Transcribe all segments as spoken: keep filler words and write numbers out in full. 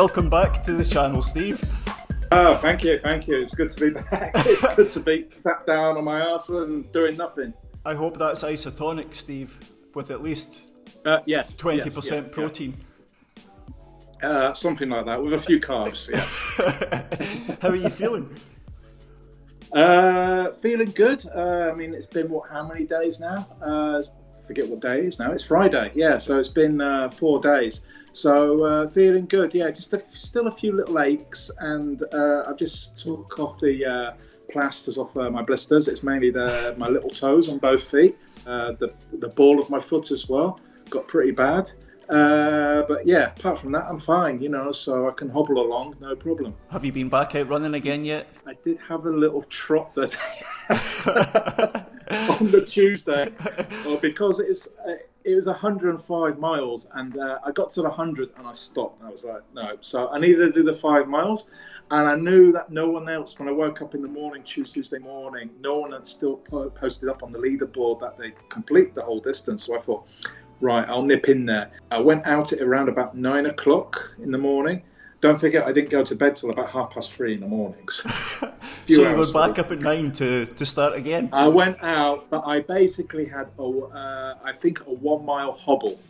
welcome back to the channel, Steve. Oh, thank you, thank you. It's good to be back. It's good to be sat down on my arse and doing nothing. I hope that's isotonic, Steve, with at least uh, yes, twenty percent yes, yeah, protein. Yeah. Uh, something like that, with a few carbs, yeah. How are you feeling? Uh, feeling good. Uh, I mean, it's been, what, how many days now? Uh, I forget what day it is now. It's Friday, yeah, so it's been uh, four days. So uh, feeling good, yeah. Just a, still a few little aches, and uh, I've just took off the uh, plasters off uh, my blisters. It's mainly the my little toes on both feet, uh, the the ball of my foot as well. Got pretty bad, uh, but yeah. Apart from that, I'm fine, you know. So I can hobble along, no problem. Have you been back out running again yet? I did have a little trot that on the Tuesday, well, because it's. Uh, It was one hundred and five miles, and uh, I got to the one hundred and I stopped. I was like, no. So I needed to do the five miles, and I knew that no one else, when I woke up in the morning, Tuesday morning, no one had still po posted up on the leaderboard that they complete the whole distance. So I thought, right, I'll nip in there. I went out at around about nine o'clock in the morning. Don't forget, I didn't go to bed till about half past three in the morning. So, so you were back later. Up at nine to, to start again? I went out, but I basically had, a, uh, I think, a one-mile hobble.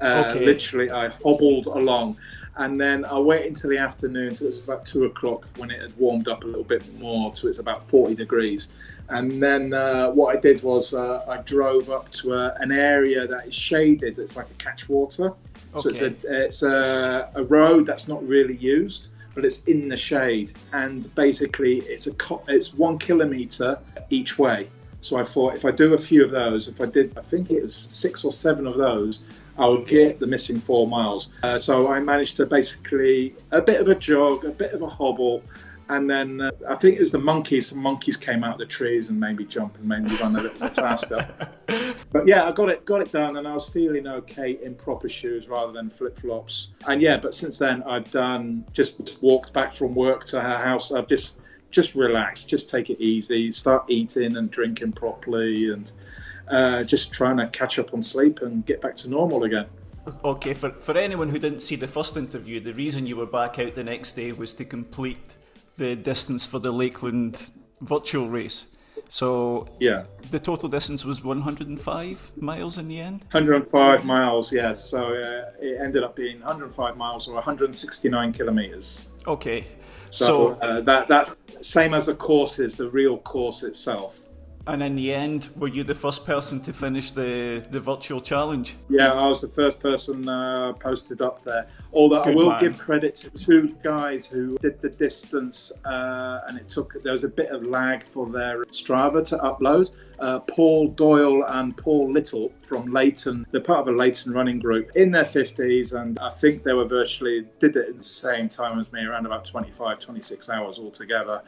Uh, okay. Literally, I hobbled along. And then I waited until the afternoon until it was about two o'clock when it had warmed up a little bit more to it's about forty degrees. And then uh, what I did was uh, I drove up to a, an area that is shaded. It's like a catchwater. So okay. it's, a, it's a, a road that's not really used, but it's in the shade, and basically it's a it's one kilometre each way. So I thought if I do a few of those, if I did, I think it was six or seven of those, I would get the missing four miles. Uh, so I managed to basically a bit of a jog, a bit of a hobble. And then uh, I think it was the monkeys. Some monkeys came out of the trees and made me jump and made me run a little bit faster. But yeah, I got it, got it done, and I was feeling okay in proper shoes rather than flip flops. And yeah, but since then I've done just walked back from work to her house. I've just just relaxed, just take it easy, start eating and drinking properly, and uh, just trying to catch up on sleep and get back to normal again. Okay, for for anyone who didn't see the first interview, the reason you were back out the next day was to complete the distance for the Lakeland virtual race. So yeah, the total distance was one hundred and five miles in the end? one hundred and five miles, yes. So uh, it ended up being one hundred and five miles or one hundred and sixty-nine kilometers. Okay. So, so uh, that that's same as the courses, the real course itself. And in the end, were you the first person to finish the, the virtual challenge? Yeah, I was the first person uh, posted up there. Although Good I will man. give credit to two guys who did the distance, uh, and it took, there was a bit of lag for their Strava to upload. Uh, Paul Doyle and Paul Little from Leighton, they're part of a Leighton running group in their fifties, and I think they were virtually, did it at the same time as me, around about twenty-five, twenty-six hours altogether.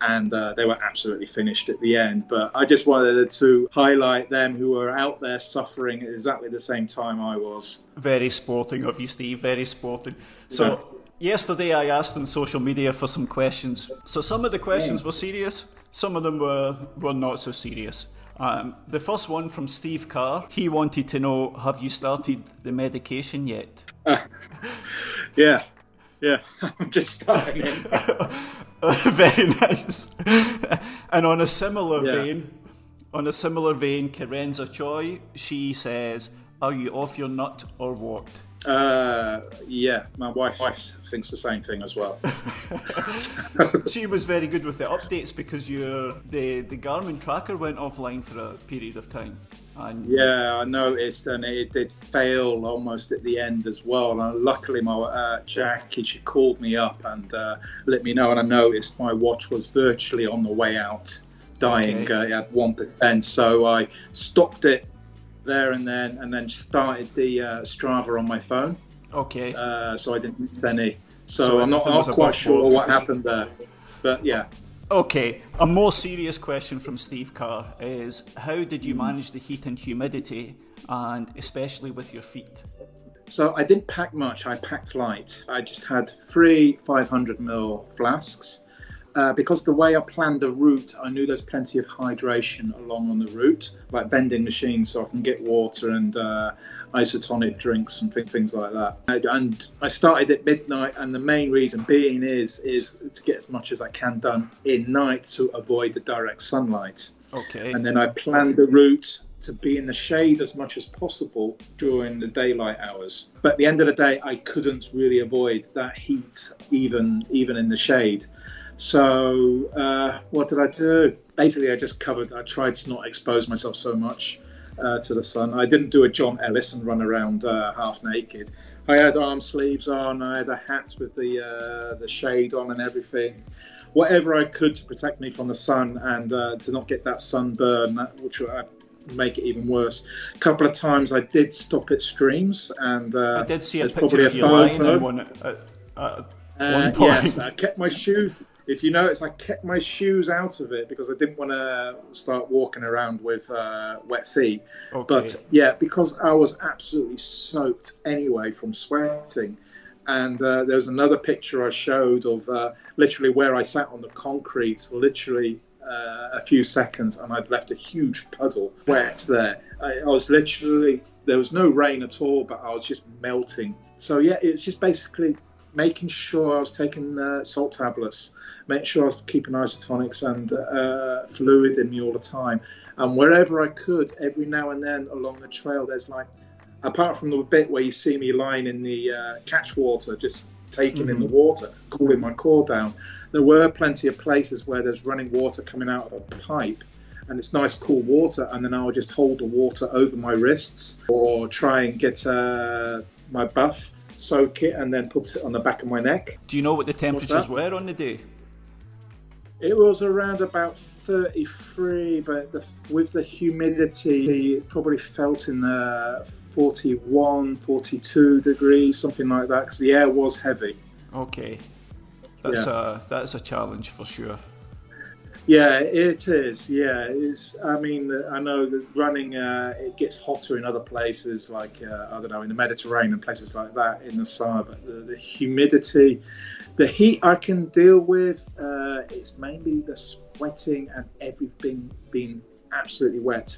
And uh, they were absolutely finished at the end. But I just wanted to highlight them who were out there suffering at exactly the same time I was. Very sporting of you, Steve, very sporting. So yeah. Yesterday I asked on social media for some questions. So some of the questions yeah. were serious, some of them were, were not so serious. Um, the first one from Steve Carr, he wanted to know, have you started the medication yet? Uh, yeah, yeah, I'm just starting it. Very nice. And on a similar yeah. vein, on a similar vein, Karenza Choi, she says, "Are you off your nut or what?" Uh, yeah, my wife, wife thinks the same thing as well. She was very good with the updates because your the the Garmin tracker went offline for a period of time. And yeah, I noticed, and it did fail almost at the end as well. And luckily, my uh, Jackie, she called me up and uh, let me know, and I noticed my watch was virtually on the way out, dying. Okay. Uh, it had one percent, so I stopped it there and then, and then started the uh, Strava on my phone. Okay. Uh, so I didn't miss any. So, so I'm not, not quite sure what happened there, but yeah. Okay, a more serious question from Steve Carr is, how did you manage the heat and humidity, and especially with your feet? So I didn't pack much, I packed light. I just had three five hundred mil flasks. Uh, because the way I planned the route, I knew there's plenty of hydration along on the route, like vending machines, so I can get water and uh, isotonic drinks and th things like that. And, and I started at midnight, and the main reason being is is to get as much as I can done in night to avoid the direct sunlight. Okay. And then I planned the route to be in the shade as much as possible during the daylight hours. But at the end of the day, I couldn't really avoid that heat, even even in the shade. So uh, what did I do? Basically, I just covered, I tried to not expose myself so much uh, to the sun. I didn't do a John Ellis and run around uh, half naked. I had arm sleeves on, I had a hat with the, uh, the shade on and everything. Whatever I could to protect me from the sun and uh, to not get that sunburn, which I make it even worse. A couple of times I did stop at streams, and uh, I did see a picture of your photo. One, uh, uh, one uh, yes, I kept my shoe. If you notice, I kept my shoes out of it because I didn't want to start walking around with uh, wet feet. Okay. But yeah, because I was absolutely soaked anyway from sweating. And uh, there was another picture I showed of uh, literally where I sat on the concrete for literally uh, a few seconds, and I'd left a huge puddle wet there. I, I was literally, there was no rain at all, but I was just melting. So yeah, it's just basically making sure I was taking uh, salt tablets, making sure I was keeping isotonics and uh, fluid in me all the time. And wherever I could, every now and then along the trail, there's like, apart from the bit where you see me lying in the uh, catch water, just taking mm-hmm. in the water, cooling my core down, there were plenty of places where there's running water coming out of a pipe, and it's nice cool water, and then I'll just hold the water over my wrists or try and get uh, my buff, soak it, and then put it on the back of my neck. Do you know what the temperatures were on the day? It was around about thirty-three, but the, with the humidity, it probably felt in the forty-one, forty-two degrees, something like that, because the air was heavy. Okay, that's yeah. a that's a challenge for sure. Yeah, it is. Yeah, it's. I mean, I know that running, uh, it gets hotter in other places, like uh, I don't know, in the Mediterranean, places like that in the summer. But the, the humidity, the heat, I can deal with. Uh, it's mainly the sweating and everything being absolutely wet.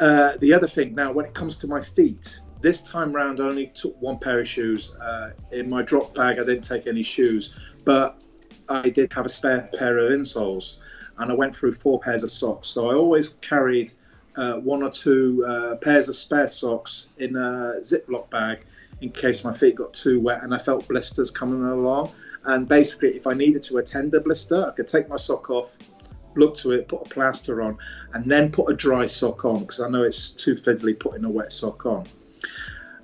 Uh, the other thing now, when it comes to my feet, this time round, I only took one pair of shoes. Uh, in my drop bag, I didn't take any shoes, but I did have a spare pair of insoles. And I went through four pairs of socks, so I always carried uh, one or two uh, pairs of spare socks in a Ziploc bag in case my feet got too wet and I felt blisters coming along. And basically, if I needed to attend a blister, I could take my sock off, look to it, put a plaster on, and then put a dry sock on, because I know it's too fiddly putting a wet sock on.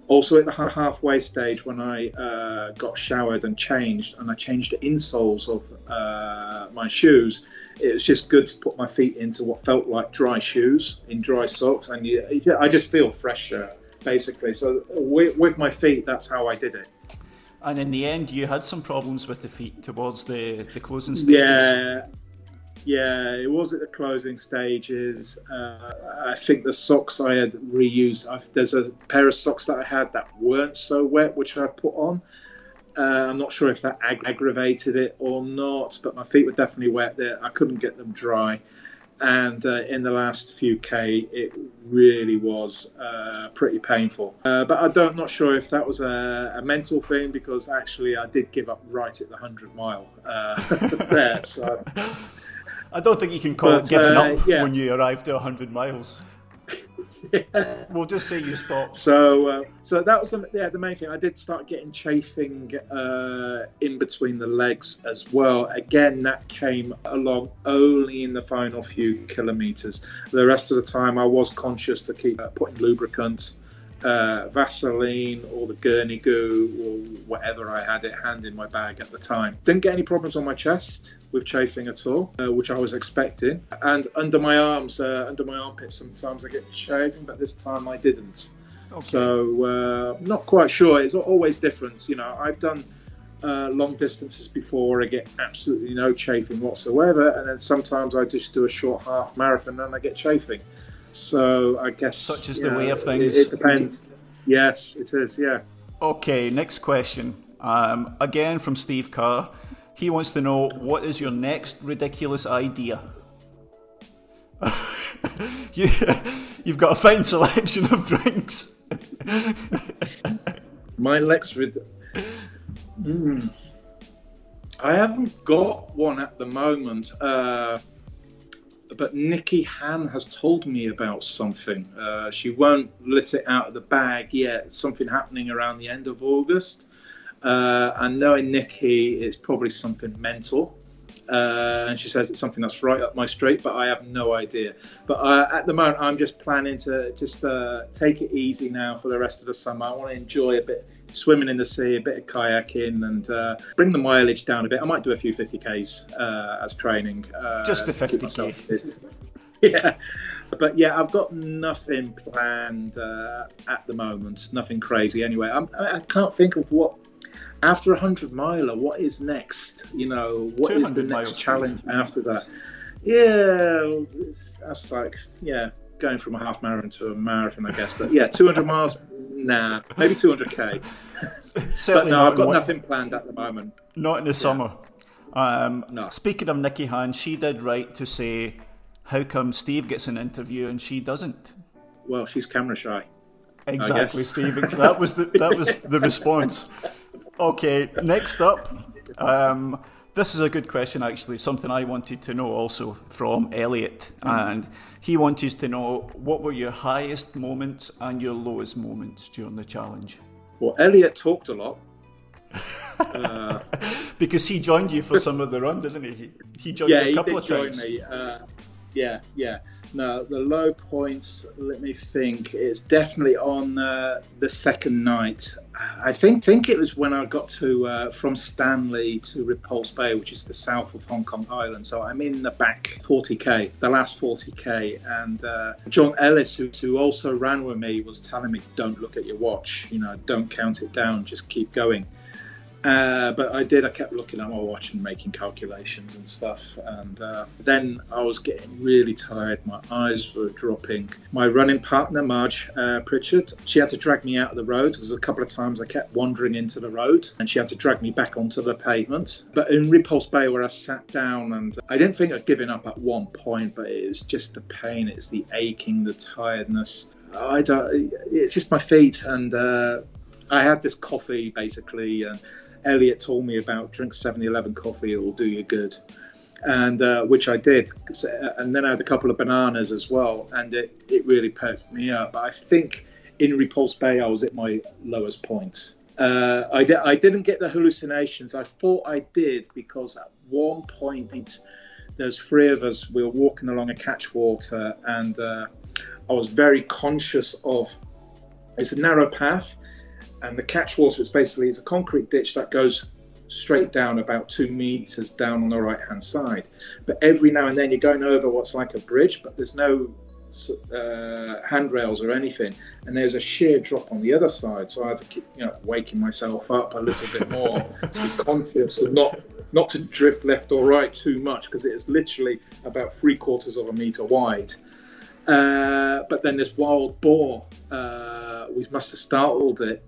Also, at the halfway stage, when I uh, got showered and changed, and I changed the insoles of uh, my shoes, it was just good to put my feet into what felt like dry shoes, in dry socks, and you, I just feel fresher, basically. So with, with my feet, that's how I did it. And in the end, you had some problems with the feet towards the, the closing stages. Yeah, yeah, it was at the closing stages. Uh, I think the socks I had reused, I've, there's a pair of socks that I had that weren't so wet, which I put on. Uh, I'm not sure if that ag aggravated it or not, but my feet were definitely wet there. I couldn't get them dry. And uh, in the last few K, it really was uh, pretty painful. Uh, but I don't, I'm not sure if that was a, a mental thing, because actually I did give up right at the hundred mile uh, there. So. I don't think you can call but, it giving uh, up yeah. when you arrived to a hundred miles. Yeah. We'll just say you stopped. So, uh, so that was the, yeah, the main thing. I did start getting chafing uh, in between the legs as well. Again, that came along only in the final few kilometres. The rest of the time, I was conscious to keep uh, putting lubricant, uh, Vaseline, or the Gurney Goo, or whatever I had at hand in my bag at the time. Didn't get any problems on my chest with chafing at all, uh, which I was expecting. And under my arms, uh, under my armpits, sometimes I get chafing, but this time I didn't. Okay. So uh, not quite sure. It's always different. You know, I've done uh, long distances before where I get absolutely no chafing whatsoever, and then sometimes I just do a short half marathon and I get chafing. So I guess such is the know, way of things. It, it depends. Yes, it is. Yeah. Okay. Next question. Um, again from Steve Carr. He wants to know, what is your next ridiculous idea? you, you've got a fine selection of drinks. My next rid... Mm. I haven't got one at the moment, uh, but Nikki Han has told me about something. Uh, she won't let it out of the bag yet. Something happening around the end of August. Uh, and knowing Nikki, it's probably something mental. Uh, and she says it's something that's right up my street, but I have no idea. But uh, at the moment, I'm just planning to just uh, take it easy now for the rest of the summer. I want to enjoy a bit swimming in the sea, a bit of kayaking, and uh, bring the mileage down a bit. I might do a few fifty Ks uh, as training. Uh, just the fifty K. Yeah. But yeah, I've got nothing planned uh, at the moment. Nothing crazy anyway. I'm, I can't think of what... After a hundred miler, what is next? You know, what is the next challenge after that? Yeah, it's, that's like, yeah, going from a half marathon to a marathon, I guess. But yeah, two hundred miles, nah, maybe two hundred K. But no, I've got nothing planned at the moment. Not in the summer. Um, no. Speaking of Nikki Han, she did right to say, how come Steve gets an interview and she doesn't? Well, she's camera shy. Exactly, Steve. That was the, that was the response. Okay, next up, um, this is a good question actually, something I wanted to know also from Elliot, and he wanted to know, what were your highest moments and your lowest moments during the challenge? Well, Elliot talked a lot. uh, because he joined you for some of the run, didn't he? He, he joined yeah, you a couple of times. Yeah, he did join me. Uh, yeah, yeah. No, the low points, let me think, it's definitely on uh, the second night. I think think it was when I got to uh, from Stanley to Repulse Bay, which is the south of Hong Kong Island. So I'm in the back forty K, the last forty K. And uh, John Ellis, who, who also ran with me, was telling me, don't look at your watch, you know, don't count it down, just keep going. Uh, but I did, I kept looking at my watch and making calculations and stuff, and uh, then I was getting really tired, my eyes were dropping. My running partner, Marge uh, Pritchard, she had to drag me out of the road because a couple of times I kept wandering into the road and she had to drag me back onto the pavement. But in Repulse Bay, where I sat down, and I didn't think I'd given up at one point, but it was just the pain, it was the aching, the tiredness. I don't, it's just my feet, and uh, I had this coffee basically, and Elliot told me about drink seven eleven coffee, it'll do you good, and uh, which I did, and then I had a couple of bananas as well, and it, it really perked me up. But I think in Repulse Bay I was at my lowest point. Uh, I, di I didn't get the hallucinations, I thought I did, because at one point there's three of us, we were walking along a catchwater, and uh, I was very conscious of, it's a narrow path, and the catchwater is basically, it's a concrete ditch that goes straight down about two meters down on the right hand side. But every now and then you're going over what's like a bridge, but there's no uh, handrails or anything. And there's a sheer drop on the other side. So I had to keep, you know, waking myself up a little bit more to be conscious and not, not to drift left or right too much, because it is literally about three quarters of a meter wide. Uh, but then this wild boar, uh, we must have startled it,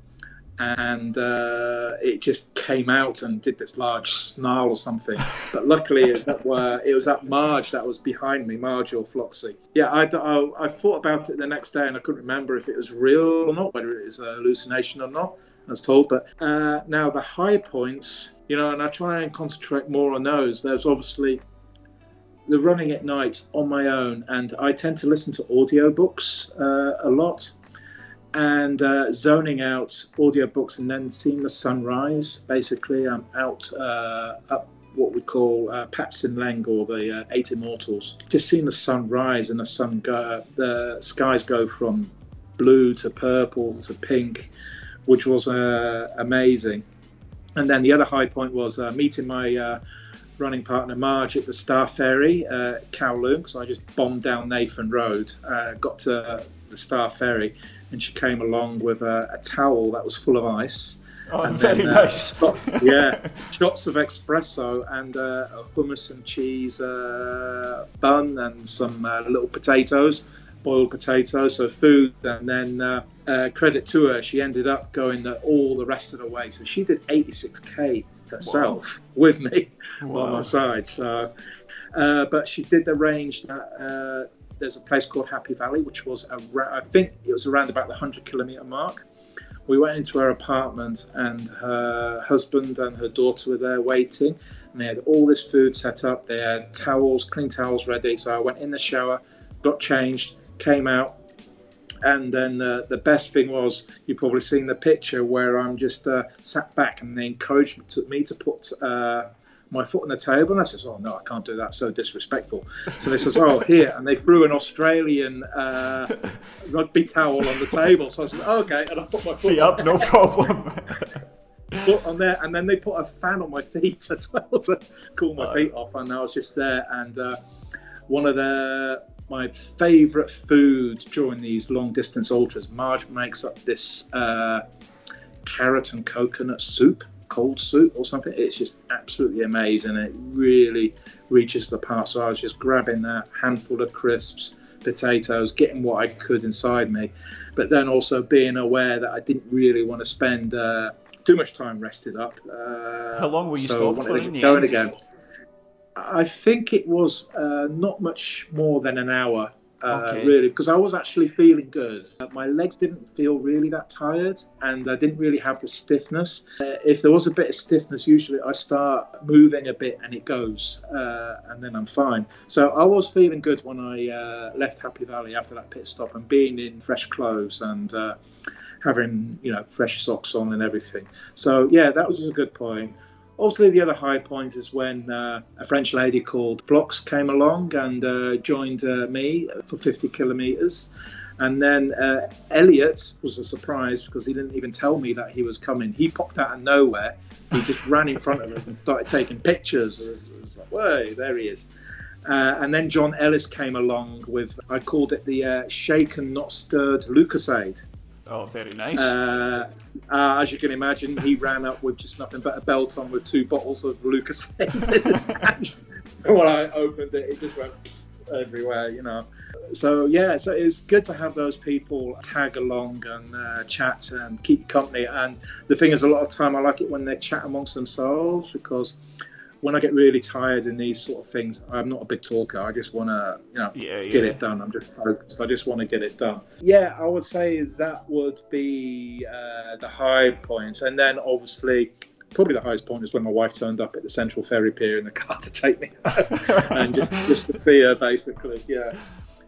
and uh, it just came out and did this large snarl or something. But luckily it was that, uh, it was that Marge that was behind me, Marge or Floxy. Yeah, I, I, I thought about it the next day and I couldn't remember if it was real or not, whether it was a hallucination or not, I was told. But uh, now the high points, you know, and I try and concentrate more on those. There's obviously the running at night on my own, and I tend to listen to audiobooks uh, a lot. And uh, zoning out audiobooks and then seeing the sunrise. Basically, I'm out uh, up what we call uh, Pat Sin Lang, or the uh, Eight Immortals. Just seeing the sunrise and the sun go, the skies go from blue to purple to pink, which was uh, amazing. And then the other high point was uh, meeting my uh, running partner Marge at the Star Ferry, uh, Kowloon, because I just bombed down Nathan Road, uh, got to the Star Ferry, and she came along with a, a towel that was full of ice. Oh, and very then, uh, nice. Shot, yeah, shots of espresso and uh, a hummus and cheese uh, bun and some uh, little potatoes, boiled potatoes, so food. And then uh, uh, credit to her, she ended up going the, all the rest of the way. So she did eighty-six K herself wow. with me wow. on my side. So, uh, but she did arrange that. Uh, there's a place called Happy Valley, which was around, I think it was around about the hundred kilometer mark. We went into her apartment, and her husband and her daughter were there waiting, and they had all this food set up. They had towels, clean towels ready. So I went in the shower, got changed, came out, and then uh, the best thing was, you've probably seen the picture where I'm just uh, sat back, and they encouraged me to, me to put uh, my foot on the table, and I says, oh no, I can't do that, so disrespectful. So they says, oh, here, and they threw an Australian uh, rugby towel on the table. So I said, okay, and I put my foot feet on up, there. No problem. Foot on there, and then they put a fan on my feet as well to cool my oh. feet off, and I was just there. And uh, one of the my favourite food during these long distance ultras, Marge makes up this uh, carrot and coconut soup. Cold soup or something. It's just absolutely amazing. It really reaches the part. So I was just grabbing that handful of crisps, potatoes, getting what I could inside me, but then also being aware that I didn't really want to spend uh, too much time rested up. Uh, How long were you so stopped for? Going again. I think it was uh, not much more than an hour, uh, okay. really, because I was actually feeling good. My legs didn't feel really that tired, and I didn't really have the stiffness. Uh, if there was a bit of stiffness, usually I start moving a bit and it goes, uh, and then I'm fine. So I was feeling good when I uh, left Happy Valley after that pit stop, and being in fresh clothes and uh, having, you know, fresh socks on and everything. So yeah, that was a good point. Obviously, the other high point is when uh, a French lady called Flox came along and uh, joined uh, me for fifty kilometres. And then uh, Elliot was a surprise because he didn't even tell me that he was coming. He popped out of nowhere. He just ran in front of us and started taking pictures. It was like, whoa, there he is. Uh, and then John Ellis came along with, I called it the uh, shaken, not stirred Lucasade. Oh, very nice. Uh, uh, as you can imagine, he ran up with just nothing but a belt on with two bottles of Lucasade in his hand. When I opened it, it just went everywhere, you know. So, yeah, so it's good to have those people tag along and uh, chat and keep company. And the thing is, a lot of time I like it when they chat amongst themselves, because when I get really tired in these sort of things, I'm not a big talker. I just want to, you know, yeah, yeah. get it done. I'm just focused. I just want to get it done. Yeah, I would say that would be uh, the high points. And then obviously, probably the highest point is when my wife turned up at the Central Ferry Pier in the car to take me home and just, just to see her, basically. Yeah,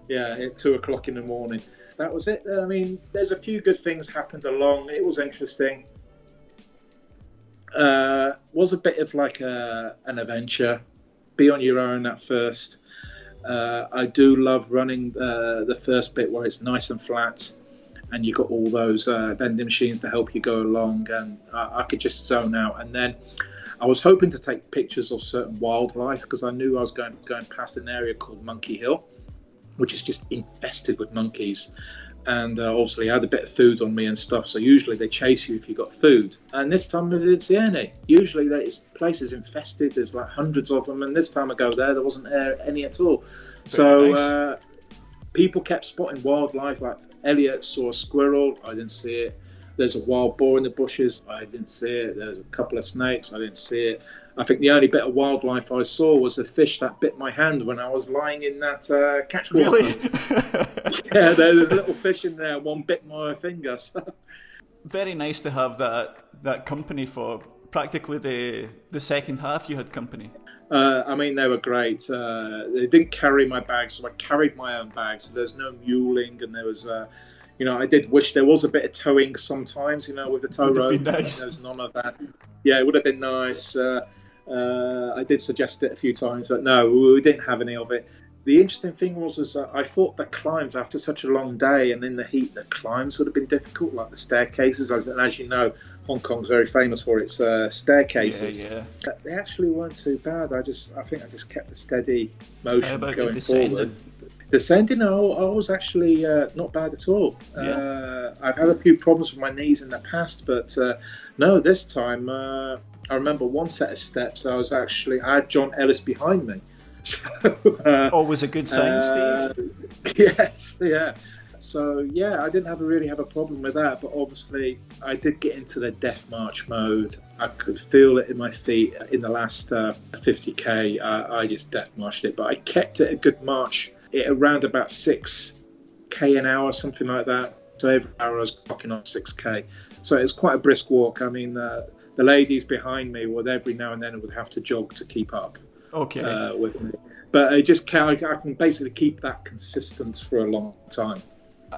yeah, at two o'clock in the morning. That was it. I mean, there's a few good things happened along. It was interesting. Uh, was a bit of like a, an adventure. Be on your own at first. Uh, I do love running uh, the first bit where it's nice and flat, and you've got all those uh, vending machines to help you go along, and I, I could just zone out. And then I was hoping to take pictures of certain wildlife, because I knew I was going, going past an area called Monkey Hill, which is just infested with monkeys. And uh, obviously I had a bit of food on me and stuff, so usually they chase you if you've got food. And this time I didn't see any. Usually this place is infested, there's like hundreds of them, and this time I go there, there wasn't any at all. Very so nice. uh, people kept spotting wildlife, like Elliot saw a squirrel, I didn't see it. There's a wild boar in the bushes, I didn't see it. There's a couple of snakes, I didn't see it. I think the only bit of wildlife I saw was a fish that bit my hand when I was lying in that uh, catchwater. Really? Yeah, there was a little fish in there. One bit my finger. So. Very nice to have that that company for practically the the second half. You had company. Uh, I mean, they were great. Uh, they didn't carry my bags, so I carried my own bags. So there was no muling, and there was, uh, you know, I did wish there was a bit of towing sometimes. You know, with the tow rope. Would have been nice. There was none of that. Yeah, it would have been nice. Uh, Uh, I did suggest it a few times, but no, we didn't have any of it. The interesting thing was, was that I thought the climbs, after such a long day and in the heat, the climbs would have been difficult, like the staircases. And as you know, Hong Kong's very famous for its uh, staircases. Yeah, yeah. But they actually weren't too bad. I just, I think I just kept a steady motion going forward. Descending, I was actually uh, not bad at all. Yeah. Uh, I've had a few problems with my knees in the past, but uh, no, this time... Uh, I remember one set of steps, I was actually, I had John Ellis behind me. So, uh, always a good sign, uh, Steve. Yes, yeah. So yeah, I didn't have a, really have a problem with that, but obviously I did get into the death march mode. I could feel it in my feet in the last uh, fifty K. Uh, I just death marched it, but I kept it a good march at around about six K an hour, something like that. So every hour I was clocking on six K. So it's quite a brisk walk. I mean, uh, the ladies behind me would every now and then would have to jog to keep up. Okay. Uh, with me. But I just can, I can basically keep that consistent for a long time.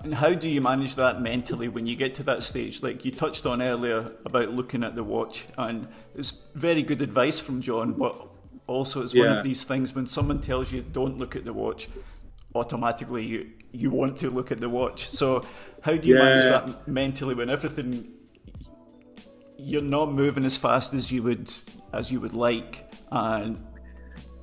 And how do you manage that mentally when you get to that stage? Like you touched on earlier about looking at the watch, and it's very good advice from John, but also it's yeah. one of these things when someone tells you don't look at the watch, automatically you, you want to look at the watch. So how do you yeah. manage that mentally when everything, you're not moving as fast as you would, as you would like, and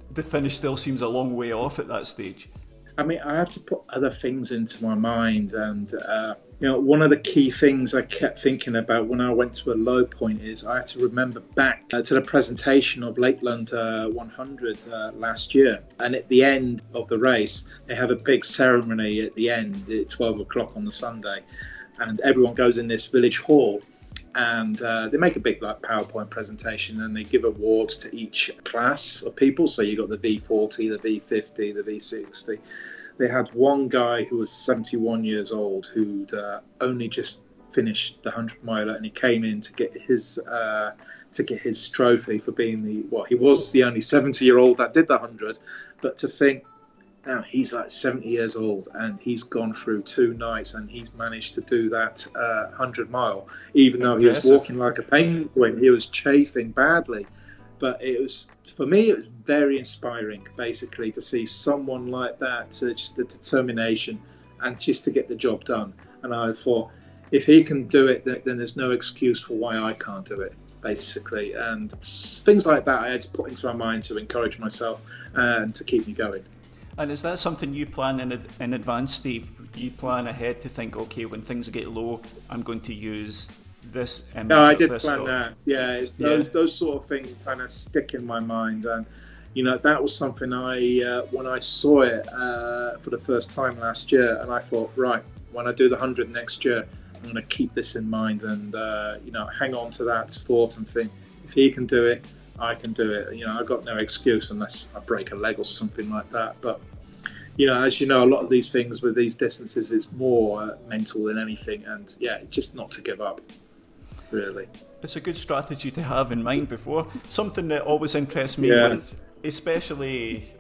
the finish still seems a long way off at that stage? I mean, I have to put other things into my mind, and uh, you know, one of the key things I kept thinking about when I went to a low point is I have to remember back uh, to the presentation of Lakeland uh, one hundred uh, last year, and at the end of the race they have a big ceremony at the end at twelve o'clock on the Sunday, and everyone goes in this village hall, and uh, they make a big like PowerPoint presentation, and they give awards to each class of people. So you got the V forty, the V fifty, the V sixty. They had one guy who was seventy-one years old who'd uh, only just finished the hundred miler, and he came in to get his uh, to get his trophy for being the well, he was the only seventy year old that did the hundred. But to think now he's like seventy years old and he's gone through two nights and he's managed to do that uh, hundred mile, even though he was walking like a penguin, he was chafing badly. But it was, for me, it was very inspiring, basically, to see someone like that, uh, just the determination and just to get the job done. And I thought, if he can do it, then, then there's no excuse for why I can't do it, basically. And things like that I had to put into my mind to encourage myself and to keep me going. And is that something you plan in, in advance, Steve? You plan ahead to think, okay, when things get low, I'm going to use this image. No, I did plan stock. that. Yeah, it's those, yeah. those sort of things kind of stick in my mind. And, you know, that was something I, uh, when I saw it uh, for the first time last year, and I thought, right, when I do the hundred next year, I'm going to keep this in mind and, uh, you know, hang on to that thought and think, if he can do it, I can do it. You know, I've got no excuse unless I break a leg or something like that. But, you know, as you know, a lot of these things with these distances, it's more uh, mental than anything. And yeah, just not to give up, really. It's a good strategy to have in mind before. Something that always interests me yeah. with, especially,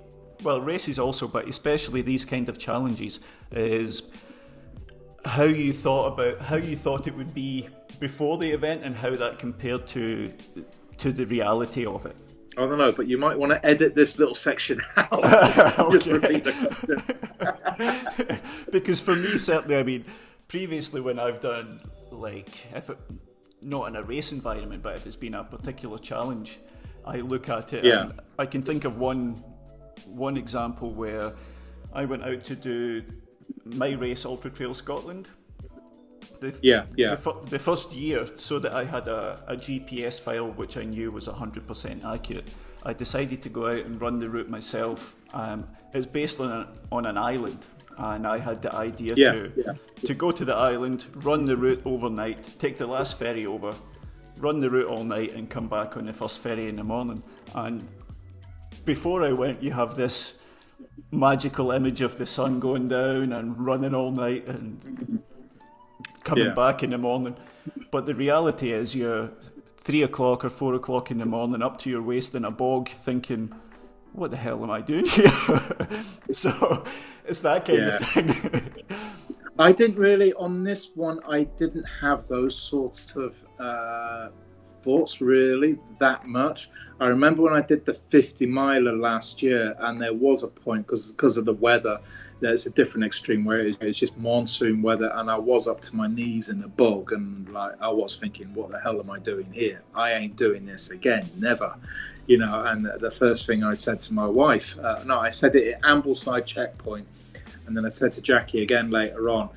well, races also, but especially these kind of challenges, is how you thought about, how you thought it would be before the event and how that compared to to the reality of it. I don't know, but you might want to edit this little section out. Just repeat the question. Because for me, certainly, I mean, previously when I've done, like, if it, not in a race environment, but if it's been a particular challenge, I look at it yeah. and I can think of one, one example where I went out to do my race, Ultra Trail Scotland. The, yeah, yeah. The, the first year, so that I had a, a G P S file which I knew was one hundred percent accurate, I decided to go out and run the route myself. Um, it's based on, a, on an island, and I had the idea yeah, to, yeah. to go to the island, run the route overnight, take the last ferry over, run the route all night and come back on the first ferry in the morning. And before I went, you have this magical image of the sun going down and running all night and coming yeah. back in the morning. But the reality is you're three o'clock or four o'clock in the morning up to your waist in a bog thinking, what the hell am I doing here? So it's that kind yeah. of thing. I didn't really, on this one, I didn't have those sorts of uh, thoughts really that much. I remember when I did the fifty miler last year, and there was a point, because because of the weather, there's a different extreme where it was just monsoon weather, and I was up to my knees in a bog, and like I was thinking, what the hell am I doing here? I ain't doing this again, never, you know. And the first thing I said to my wife, uh, no, I said it at Ambleside checkpoint, and then I said to Jackie again later on,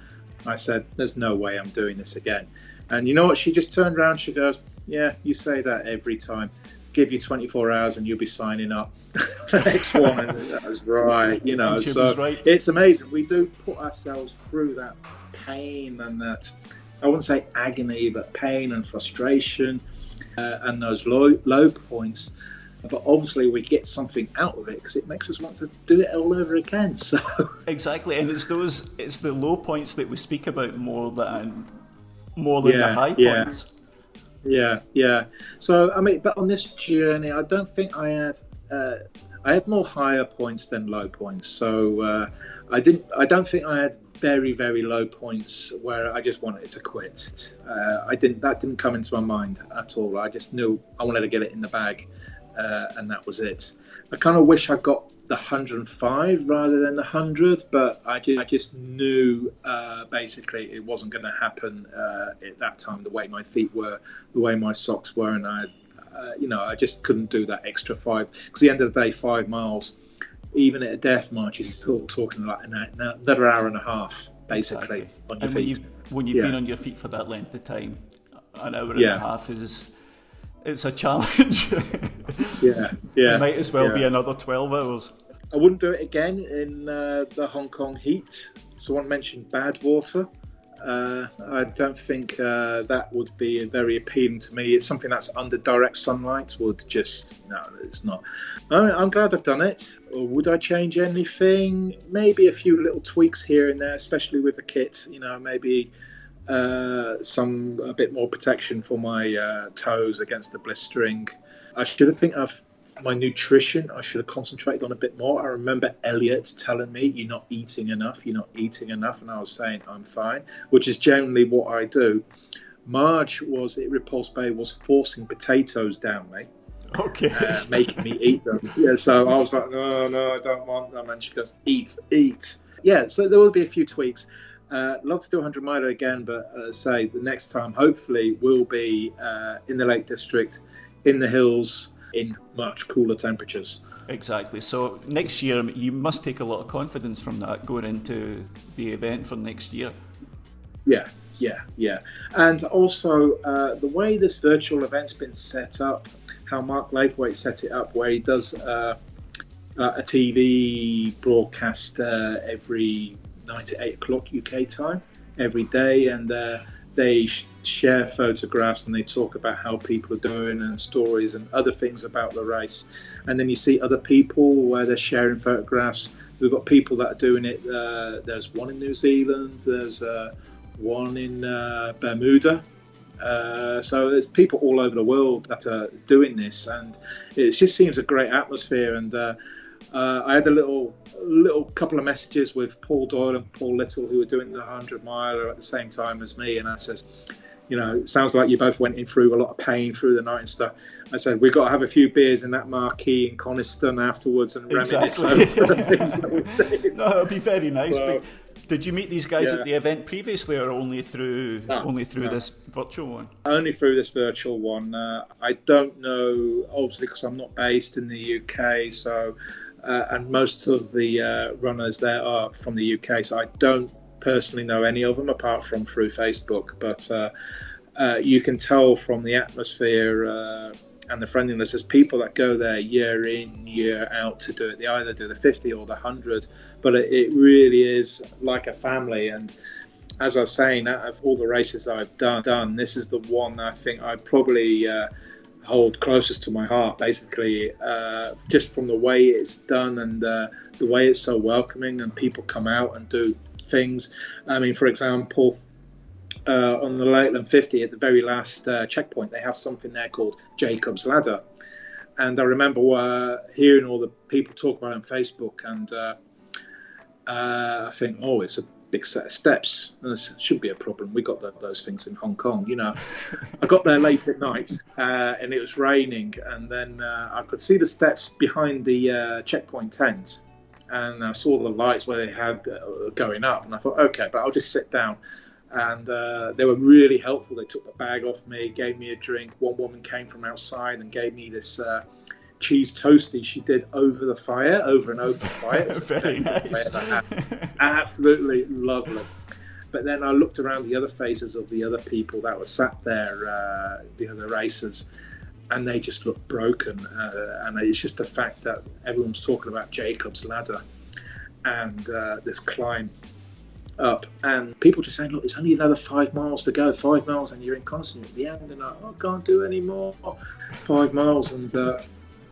I said, there's no way I'm doing this again. And you know what? She just turned around, she goes, yeah, you say that every time. Give you twenty-four hours and you'll be signing up the next one. And that was right, you know. So right. It's amazing. We do put ourselves through that pain and that, I wouldn't say agony, but pain and frustration uh, and those low, low points. But obviously we get something out of it because it makes us want to do it all over again. So exactly, and it's those, it's the low points that we speak about more than more than yeah, the high yeah. points. Yeah, yeah. So I mean, but on this journey, I don't think I had uh, I had more higher points than low points. So uh, I didn't. I don't think I had very very low points where I just wanted to quit. Uh, I didn't. That didn't come into my mind at all. I just knew I wanted to get it in the bag. Uh, and that was it. I kind of wish I got the one hundred and five rather than the one hundred, but I just, I just knew uh, basically it wasn't going to happen uh, at that time, the way my feet were, the way my socks were, and I, uh, you know, I just couldn't do that extra five. Because at the end of the day, five miles, even at a death march, you're still talking like another hour and a half, basically, exactly. on your and feet. When you've, when you've yeah. been on your feet for that length of time, an hour and yeah. a half is... It's a challenge. yeah, yeah. It might as well yeah. be another twelve hours. I wouldn't do it again in uh, the Hong Kong heat. Someone mentioned Badwater. Uh, I don't think uh, that would be very appealing to me. It's something that's under direct sunlight would just, no, it's not. I, I'm glad I've done it. Or would I change anything? Maybe a few little tweaks here and there, especially with the kit, you know, maybe... Uh, some a bit more protection for my uh, toes against the blistering. I should have think of my nutrition. I should have concentrated on a bit more. I remember Elliot telling me, "You're not eating enough. You're not eating enough," and I was saying, "I'm fine," which is generally what I do. Marge was at Repulse Bay was forcing potatoes down me, okay, uh, making me eat them. Yeah, so I was like, "No, no, I don't want them," and she goes, "Eat, eat." Yeah, so there will be a few tweaks. Uh, love to do one hundred miler again, but uh, say the next time hopefully will be uh, in the Lake District, in the hills, in much cooler temperatures. Exactly. So next year you must take a lot of confidence from that going into the event for next year. Yeah, yeah, yeah. And also uh, the way this virtual event's been set up, how Mark Lathaway set it up, where he does uh, a T V broadcast uh, every night at eight o'clock U K time every day, and uh, they sh share photographs and they talk about how people are doing and stories and other things about the race. And then you see other people where they're sharing photographs. We've got people that are doing it. Uh, there's one in New Zealand, there's uh, one in uh, Bermuda. Uh, so there's people all over the world that are doing this, and it just seems a great atmosphere. And uh, Uh, I had a little, little couple of messages with Paul Doyle and Paul Little, who were doing the one hundred miler at the same time as me, and I says, you know, it sounds like you both went in through a lot of pain through the night and stuff. I said, we've got to have a few beers in that marquee in Coniston afterwards and reminisce. Exactly. No, it'd be very nice. Well, but did you meet these guys yeah. at the event previously, or only through no, only through no. this virtual one? Only through this virtual one. Uh, I don't know, obviously, because I'm not based in the U K, so. Uh, and most of the uh, runners there are from the U K, so I don't personally know any of them apart from through Facebook. But uh, uh, you can tell from the atmosphere uh, and the friendliness, there's people that go there year in, year out to do it. They either do the fifty or the one hundred, but it, it really is like a family. And as I was saying, out of all the races I've done, done this is the one I think I probably... Uh, hold closest to my heart, basically, uh, just from the way it's done and uh, the way it's so welcoming and people come out and do things. I mean, for example, uh, on the Lakeland fifty at the very last uh, checkpoint, they have something there called Jacob's Ladder. And I remember uh, hearing all the people talk about it on Facebook, and uh, uh, I think, oh, it's a big set of steps. This should be a problem. We got the, those things in Hong Kong, you know. I got there late at night uh, and it was raining, and then uh, I could see the steps behind the uh, checkpoint tent, and I saw the lights where they had uh, going up, and I thought, okay, but I'll just sit down. And uh, they were really helpful. They took the bag off me, gave me a drink. One woman came from outside and gave me this uh, cheese toasty she did over the fire, over an open fire. Very nice. Absolutely lovely. But then I looked around the other faces of the other people that were sat there, uh, the other racers, and they just looked broken. Uh, and it's just the fact that everyone's talking about Jacob's Ladder and uh, this climb. up, and people just saying, look, it's only another five miles to go, five miles and you're in Coniston at the end, and like, oh, I can't do any more, five miles, and uh,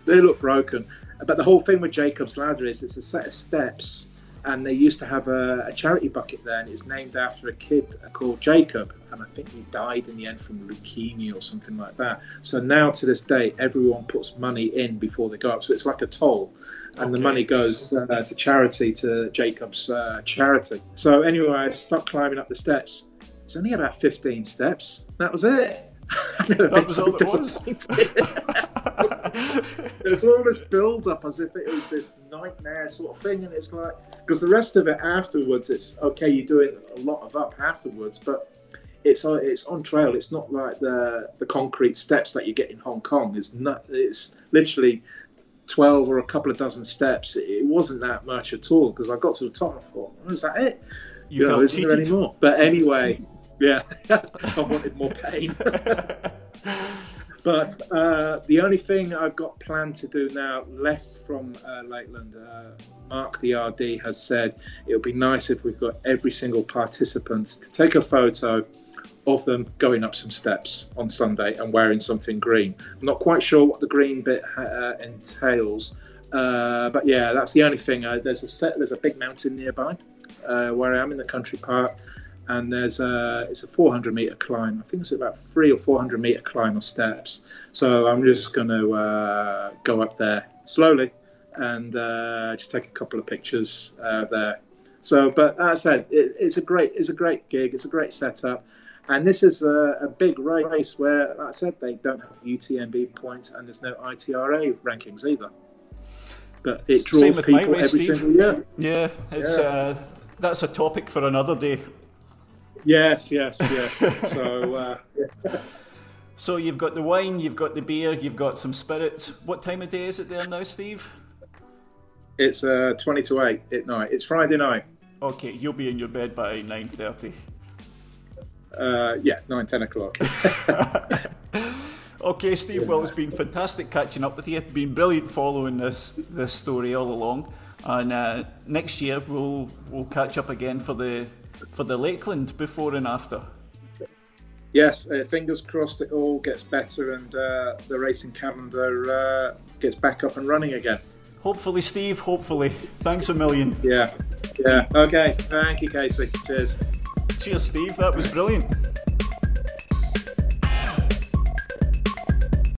they look broken. But the whole thing with Jacob's Ladder is it's a set of steps, and they used to have a, a charity bucket there, and it's named after a kid called Jacob, and I think he died in the end from leukemia or something like that. So now to this day, everyone puts money in before they go up, so it's like a toll. And okay. The money goes uh, to charity, to Jacob's uh, charity. So anyway, I stopped climbing up the steps. It's only about fifteen steps. That was it. I never that was so all it was. There's all this build-up as if it was this nightmare sort of thing, and it's like, because the rest of it afterwards, it's okay. You do it a lot of up afterwards, but it's on, it's on trail. It's not like the the concrete steps that you get in Hong Kong. It's not. It's literally twelve or a couple of dozen steps. It wasn't that much at all, because I got to the top and I thought, oh, is that it? You, you know, isn't cheated. There any more? But anyway, yeah, I wanted more pain. But uh, the only thing I've got planned to do now, left from uh, Lakeland, uh, Mark the R D has said it would be nice if we've got every single participant to take a photo of them going up some steps on Sunday and wearing something green. I'm not quite sure what the green bit uh, entails, uh, but yeah, that's the only thing. Uh, there's a set, there's a big mountain nearby uh, where I am in the country park, and there's a, it's a four hundred meter climb. I think it's about three or four hundred meter climb on steps. So I'm just going to uh, go up there slowly and uh, just take a couple of pictures uh, there. So, but as I said, it, it's a great, it's a great gig. It's a great setup. And this is a, a big race where, like I said, they don't have U T M B points and there's no I T R A rankings either. But it draws people race, every Steve. single year. Yeah, it's, yeah. Uh, that's a topic for another day. Yes, yes, yes. so, uh, yeah. so you've got the wine, you've got the beer, you've got some spirits. What time of day is it there now, Steve? It's uh, twenty to eight at night. It's Friday night. Okay, you'll be in your bed by nine thirty. Uh, yeah, nine, ten o'clock. Okay, Steve, well, it's been fantastic catching up with you. It's been brilliant following this this story all along. And uh, next year we'll we'll catch up again for the for the Lakeland before and after. Yes, uh, fingers crossed it all gets better and uh, the racing calendar uh, gets back up and running again. Hopefully, Steve, hopefully. Thanks a million. Yeah, yeah. Okay, thank you, Casey. Cheers. Cheers, Steve. That was brilliant.